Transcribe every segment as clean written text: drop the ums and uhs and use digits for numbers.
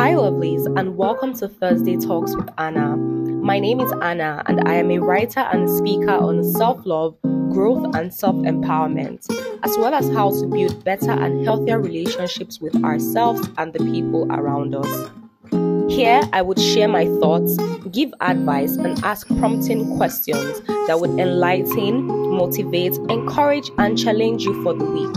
Hi lovelies, and welcome to Thursday Talks with Ana. My name is Ana, and I am a writer and speaker on self-love, growth, and self-empowerment, as well as how to build better and healthier relationships with ourselves and the people around us. Here, I would share my thoughts, give advice, and ask prompting questions that would enlighten, motivate, encourage, and challenge you for the week.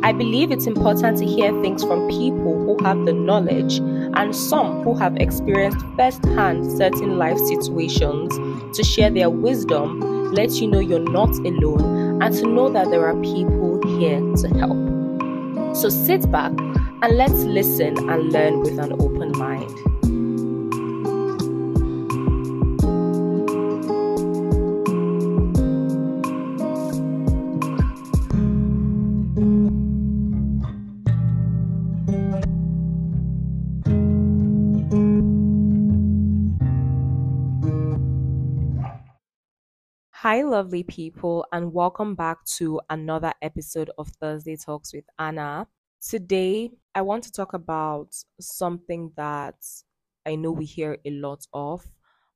I believe it's important to hear things from people who have the knowledge and some who have experienced firsthand certain life situations to share their wisdom, let you know you're not alone, and to know that there are people here to help. So sit back and let's listen and learn with an open mind. Hi lovely people, and welcome back to another episode of Thursday Talks with Ana. Today, I want to talk about something that I know we hear a lot of,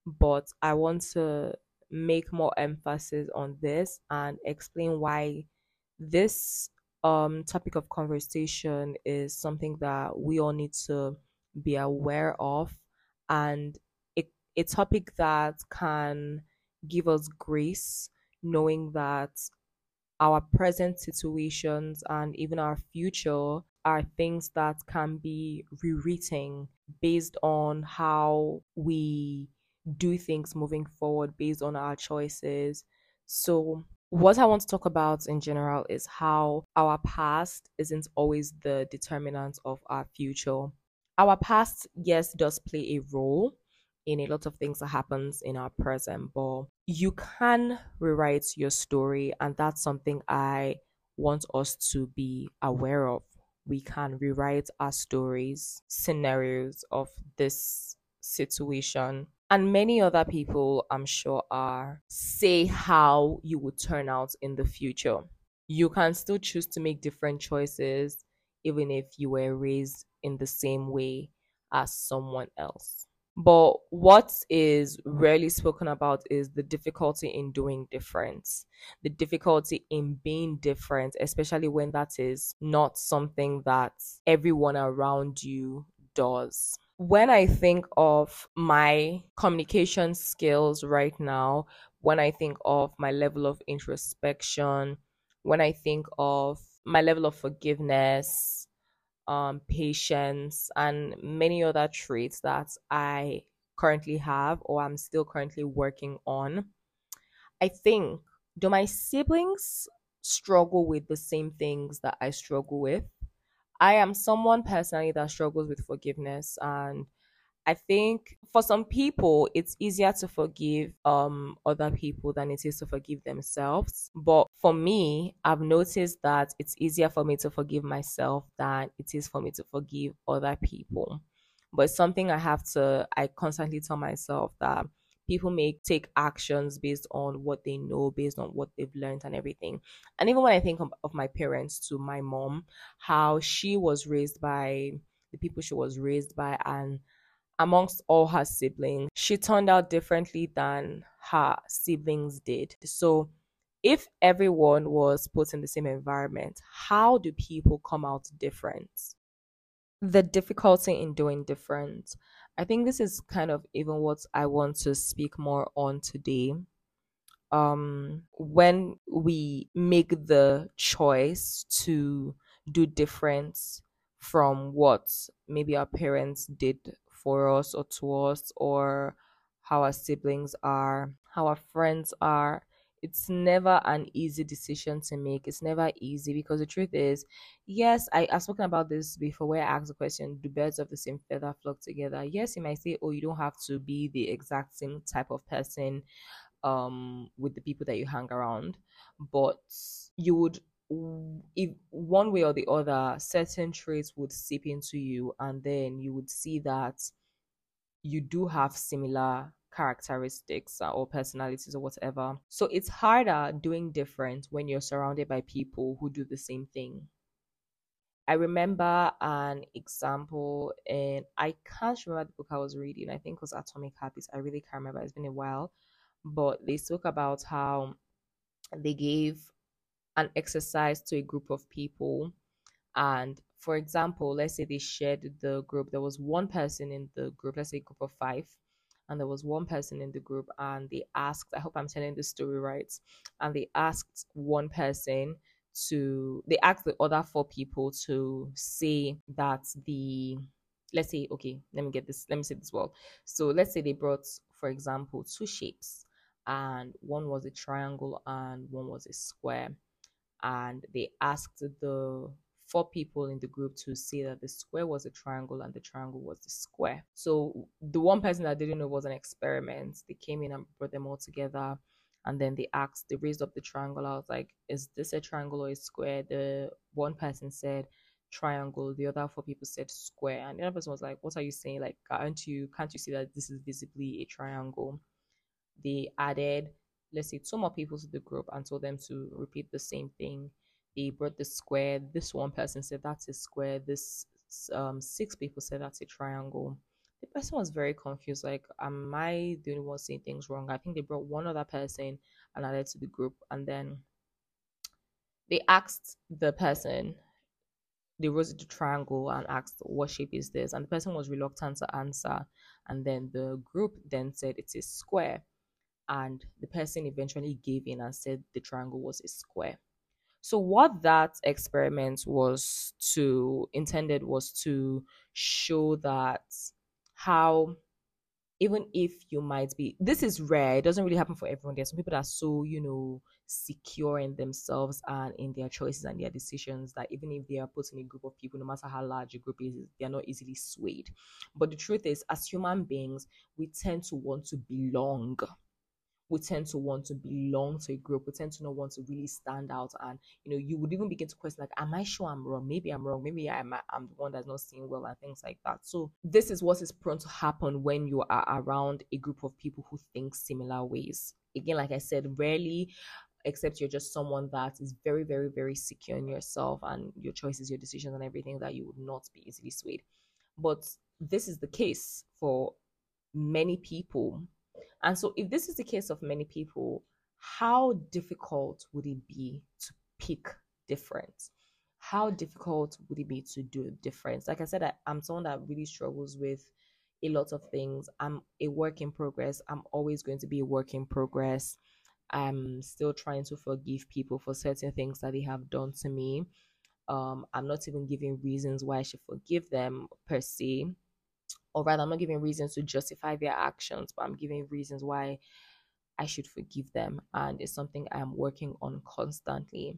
but I want to make more emphasis on this and explain why this topic of conversation is something that we all need to be aware of, and a topic that can give us grace, knowing that our present situations and even our future are things that can be rewritten based on how we do things moving forward, based on our choices. So what I want to talk about in general is how our past isn't always the determinant of our future. Our past, yes, does play a role in a lot of things that happens in our present, but you can rewrite your story, and that's something I want us to be aware of. We can rewrite our stories, scenarios of this situation, and many other people, I'm sure, are say how you would turn out in the future. You can still choose to make different choices, even if you were raised in the same way as someone else. But what is rarely spoken about is the difficulty in doing different, the difficulty in being different, especially when that is not something that everyone around you does. When I think of my communication skills right now, when I think of my level of introspection, when I think of my level of forgiveness, patience, and many other traits that I currently have or I'm still currently working on, I think, do my siblings struggle with the same things that I struggle with? I am someone personally that struggles with forgiveness, and I think for some people it's easier to forgive other people than it is to forgive themselves. But for me, I've noticed that it's easier for me to forgive myself than it is for me to forgive other people. But it's something I constantly tell myself, that people may take actions based on what they know, based on what they've learned and everything. And even when I think of my parents, to my mom, how she was raised by the people she was raised by, and amongst all her siblings, she turned out differently than her siblings did. So if everyone was put in the same environment, how do people come out different? The difficulty in doing different. I think this is kind of even what I want to speak more on today. When we make the choice to do different from what maybe our parents did for us or to us, or how our siblings are, how our friends are, it's never an easy decision to make. It's never easy, because the truth is, yes, I've spoken about this before where I asked the question, do birds of the same feather flock together? Yes, you might say, oh, you don't have to be the exact same type of person with the people that you hang around, but you would, if one way or the other, certain traits would seep into you, and then you would see that you do have similar characteristics or personalities or whatever. So it's harder doing different when you're surrounded by people who do the same thing. I remember an example, and I can't remember the book I was reading. I think it was Atomic Habits. I really can't remember. It's been a while. But they spoke about how they gave an exercise to a group of people. And for example, let's say they shared the group. There was one person in the group, let's say a group of five. And there was one person in the group, and they asked, I hope I'm telling the story right. And they asked one person to, they asked the other four people to say that the, let's say, okay, let me get this, let me say this well. So let's say they brought, for example, two shapes, and one was a triangle and one was a square. And they asked the four people in the group to say that the square was a triangle and the triangle was the square. So the one person that didn't know was an experiment. They came in and brought them all together. And then they asked, they raised up the triangle. I was like, is this a triangle or a square? The one person said triangle. The other four people said square. And the other person was like, what are you saying? Like, can't you see that this is visibly a triangle? They added, let's say, two more people to the group and told them to repeat the same thing. They brought the square. This one person said that's a square. This six people said that's a triangle. The person was very confused, like, am I the only one saying things wrong? I think they brought one other person and added to the group, and then they asked the person, they rose the triangle and asked, what shape is this? And the person was reluctant to answer, and then the group then said it's a square, and the person eventually gave in and said the triangle was a square. So what that experiment was to intended was to show that how, even if you might be, this is rare, it doesn't really happen for everyone. There's some people that are so, you know, secure in themselves and in their choices and their decisions that even if they are put in a group of people, no matter how large a group is, they are not easily swayed. But the truth is, as human beings, we tend to want to belong. We tend to want to belong to a group. We tend to not want to really stand out. And, you know, you would even begin to question, like, am I sure I'm wrong? Maybe I'm wrong. Maybe I'm the one that's not seeing well and things like that. So this is what is prone to happen when you are around a group of people who think similar ways. Again, like I said, rarely, except you're just someone that is very, very, very secure in yourself and your choices, your decisions and everything, that you would not be easily swayed. But this is the case for many people. And so if this is the case of many people, how difficult would it be to pick difference? How difficult would it be to do difference? Like I said, I'm someone that really struggles with a lot of things. I'm a work in progress. I'm always going to be a work in progress. I'm still trying to forgive people for certain things that they have done to me. I'm not even giving reasons why I should forgive them per se. Or rather, I'm not giving reasons to justify their actions, but I'm giving reasons why I should forgive them. And it's something I'm working on constantly.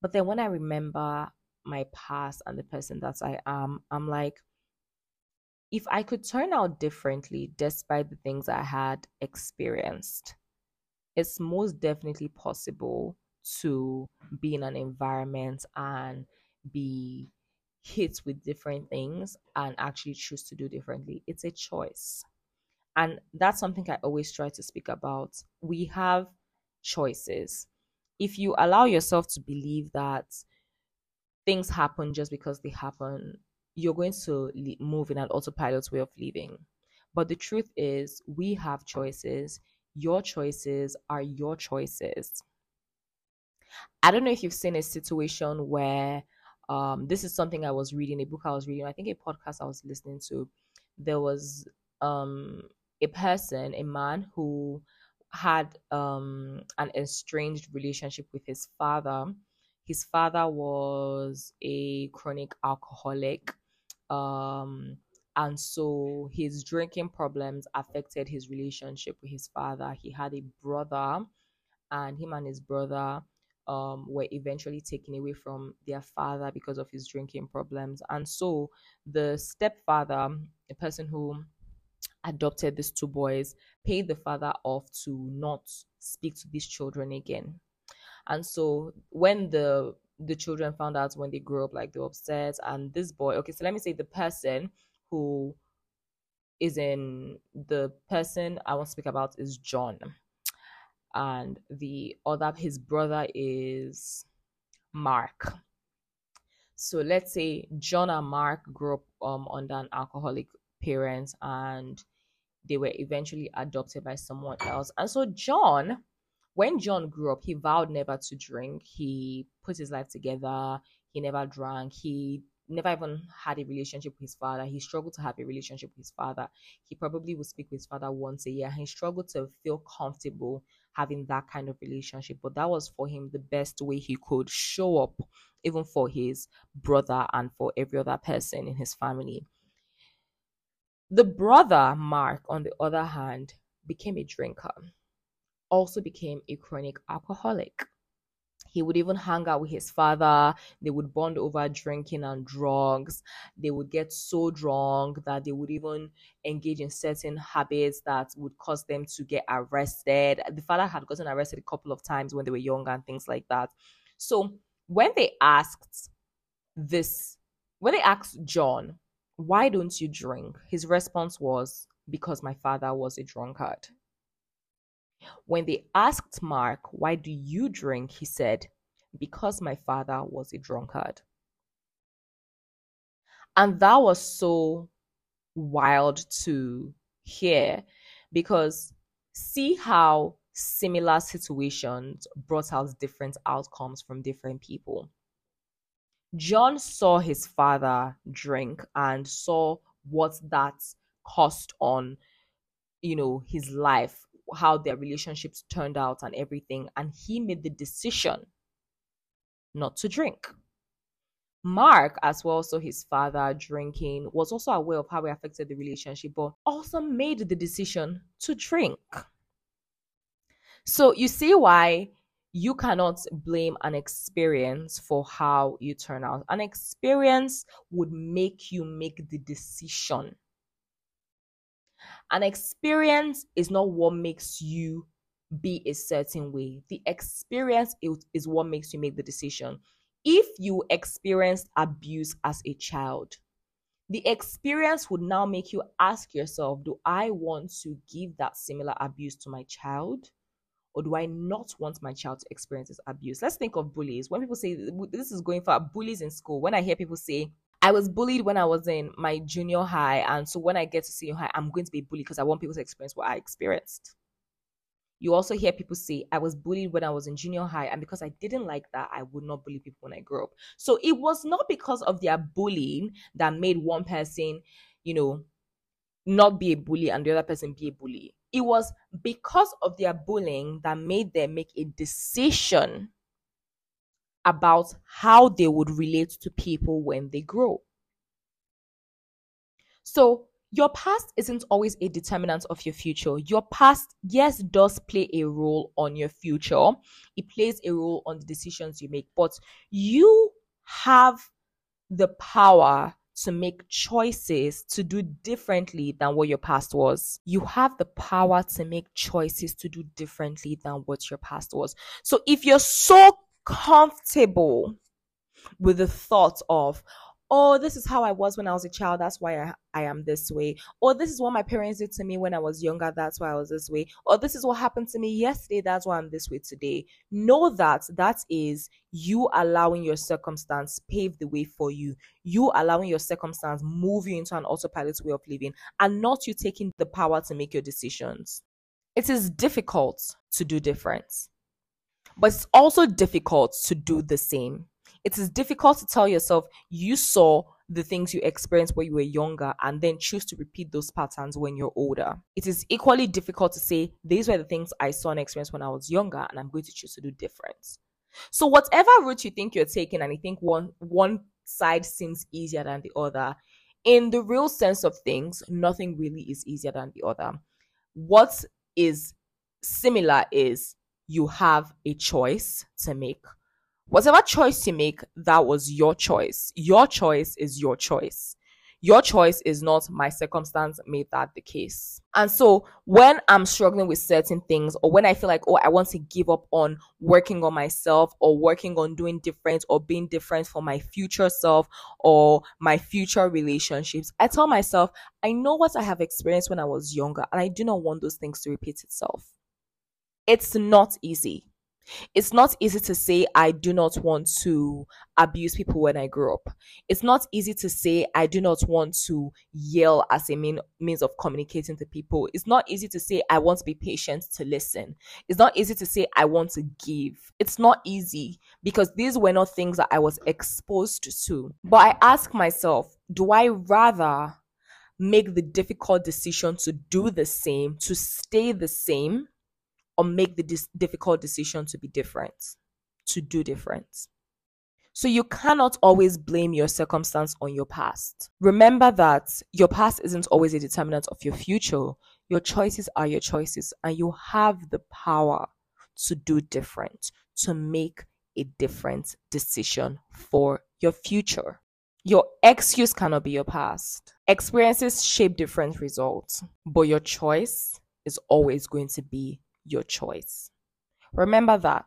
But then when I remember my past and the person that I am, I'm like, if I could turn out differently despite the things I had experienced, it's most definitely possible to be in an environment and be hit with different things and actually choose to do differently. It's a choice. And that's something I always try to speak about. We have choices. If you allow yourself to believe that things happen just because they happen, you're going to move in an autopilot way of living. But the truth is, we have choices. Your choices are your choices. I don't know if you've seen a situation where this is something I was reading, a book I was reading, I think a podcast I was listening to. There was a man who had an estranged relationship with his father. His father was a chronic alcoholic, and so his drinking problems affected his relationship with his father. He had a brother, and him and his brother were eventually taken away from their father because of his drinking problems. And so the stepfather, the person who adopted these two boys, paid the father off to not speak to these children again. And so when the children found out, when they grew up, like, they were upset. And this boy, okay, so let me say the person who is in, the person I want to speak about is John. And his brother is Mark. So let's say John and Mark grew up under an alcoholic parent, and they were eventually adopted by someone else. And so John, when John grew up, he vowed never to drink. He put his life together. He never drank. He never even had a relationship with his father. He struggled to have a relationship with his father. He probably would speak with his father once a year. He struggled to feel comfortable having that kind of relationship, but that was for him the best way he could show up, even for his brother and for every other person in his family. The brother, Mark, on the other hand, became a drinker, also became a chronic alcoholic. He would even hang out with his father. They would bond over drinking and drugs. They would get so drunk that they would even engage in certain habits that would cause them to get arrested. The father had gotten arrested a couple of times when they were young and things like that. So when they asked John, why don't you drink? His response was, because my father was a drunkard. When they asked Mark, why do you drink? He said, because my father was a drunkard. And that was so wild to hear, because see how similar situations brought out different outcomes from different people. John saw his father drink and saw what that cost on, his life, how their relationships turned out and everything, and he made the decision not to drink. Mark, as well, saw his father drinking, was also aware of how it affected the relationship, but also made the decision to drink. So you see why you cannot blame an experience for how you turn out. An experience would make you make the decision. An experience is not what makes you be a certain way. The experience is what makes you make the decision. If you experienced abuse as a child, the experience would now make you ask yourself, do I want to give that similar abuse to my child? Or do I not want my child to experience this abuse? Let's think of bullies. When people say, this is going for bullies in school, when I hear people say, I was bullied when I was in my junior high, and so when I get to senior high, I'm going to be bullied because I want people to experience what I experienced. You also hear people say, I was bullied when I was in junior high, and because I didn't like that, I would not bully people when I grew up. So it was not because of their bullying that made one person, not be a bully and the other person be a bully. It was because of their bullying that made them make a decision about how they would relate to people when they grow. So your past isn't always a determinant of your future. Your past, yes, does play a role on your future. It plays a role on the decisions you make, but you have the power to make choices to do differently than what your past was. You have the power to make choices to do differently than what your past was. So if you're so comfortable with the thought of, oh, this is how I was when I was a child, that's why I am this way, or this is what my parents did to me when I was younger, that's why I was this way, or this is what happened to me yesterday, that's why I'm this way today. Know that is you allowing your circumstance pave the way for you. You allowing your circumstance move you into an autopilot way of living, and not you taking the power to make your decisions. It is difficult to do difference, but it's also difficult to do the same. It is difficult to tell yourself you saw the things you experienced when you were younger and then choose to repeat those patterns when you're older. It is equally difficult to say, these were the things I saw and experienced when I was younger, and I'm going to choose to do different. So whatever route you think you're taking, and you think one side seems easier than the other, in the real sense of things, nothing really is easier than the other. What is similar is, you have a choice to make. Whatever choice you make, that was your choice. Your choice is your choice. Your choice is not, my circumstance made that the case. And so when I'm struggling with certain things, or when I feel like, oh, I want to give up on working on myself, or working on doing different, or being different for my future self or my future relationships, I tell myself, I know what I have experienced when I was younger, and I do not want those things to repeat itself. It's not easy. It's not easy to say I do not want to abuse people when I grow up. It's not easy to say I do not want to yell as a means of communicating to people. It's not easy to say I want to be patient to listen. It's not easy to say I want to give. It's not easy because these were not things that I was exposed to. But I ask myself, do I rather make the difficult decision to do the same, to stay the same, or make the difficult decision to be different, to do different? So you cannot always blame your circumstance on your past. Remember that your past isn't always a determinant of your future. Your choices are your choices, and you have the power to do different, to make a different decision for your future. Your excuse cannot be your past. Experiences shape different results, but your choice is always going to be your choice. Remember that.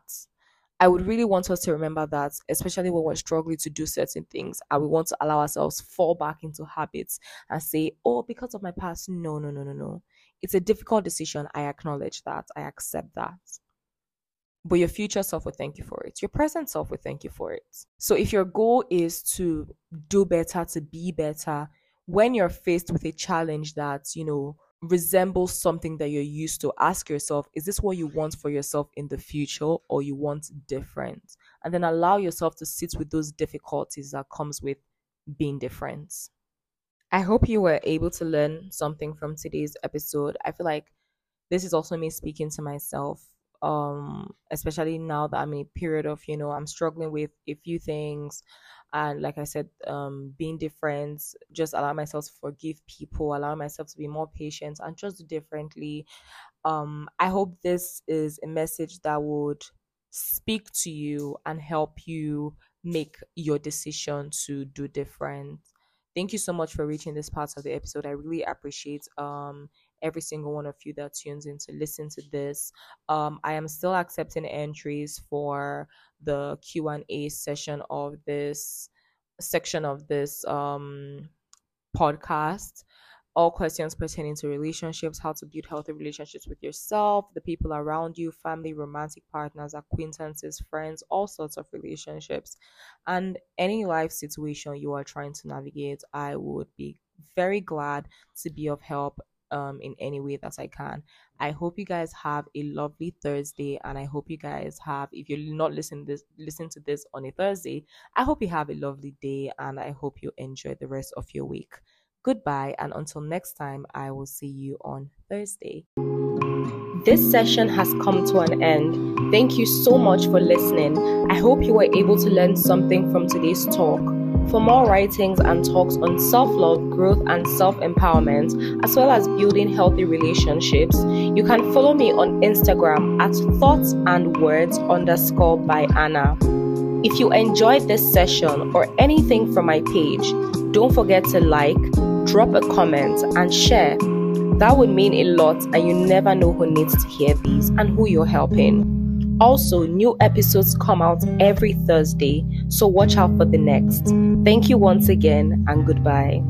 I would really want us to remember that, especially when we're struggling to do certain things and we want to allow ourselves fall back into habits and say, oh, because of my past. No. It's a difficult decision. I acknowledge that. I accept that. But your future self will thank you for it. Your present self will thank you for it. So if your goal is to do better, to be better, when you're faced with a challenge that, resembles something that you're used to, ask yourself, is this what you want for yourself in the future, or you want different? And then allow yourself to sit with those difficulties that comes with being different. I hope you were able to learn something from today's episode. I feel like this is also me speaking to myself, especially now that I'm in a period of, I'm struggling with a few things. And like I said, being different, just allow myself to forgive people, allow myself to be more patient, and just do differently. I hope this is a message that would speak to you and help you make your decision to do different. Thank you so much for reaching this part of the episode. I really appreciate every single one of you that tunes in to listen to this. I am still accepting entries for the Q&A session of this section of this podcast. All questions pertaining to relationships, how to build healthy relationships with yourself, the people around you, family, romantic partners, acquaintances, friends, all sorts of relationships, and any life situation you are trying to navigate. I would be very glad to be of help in any way that I can. I hope you guys have a lovely Thursday, and I hope you guys have, if you're not listening to this on a Thursday, I hope you have a lovely day, and I hope you enjoy the rest of your week. Goodbye, and until next time, I will see you on Thursday. This session has come to an end. Thank you so much for listening. I hope you were able to learn something from today's talk. For more writings and talks on self-love, growth, and self-empowerment, as well as building healthy relationships, you can follow me on Instagram at thoughtsandwords_by Ana. If you enjoyed this session or anything from my page, don't forget to like, drop a comment, and share. That would mean a lot, and you never know who needs to hear these and who you're helping. Also, new episodes come out every Thursday, so watch out for the next. Thank you once again, and goodbye.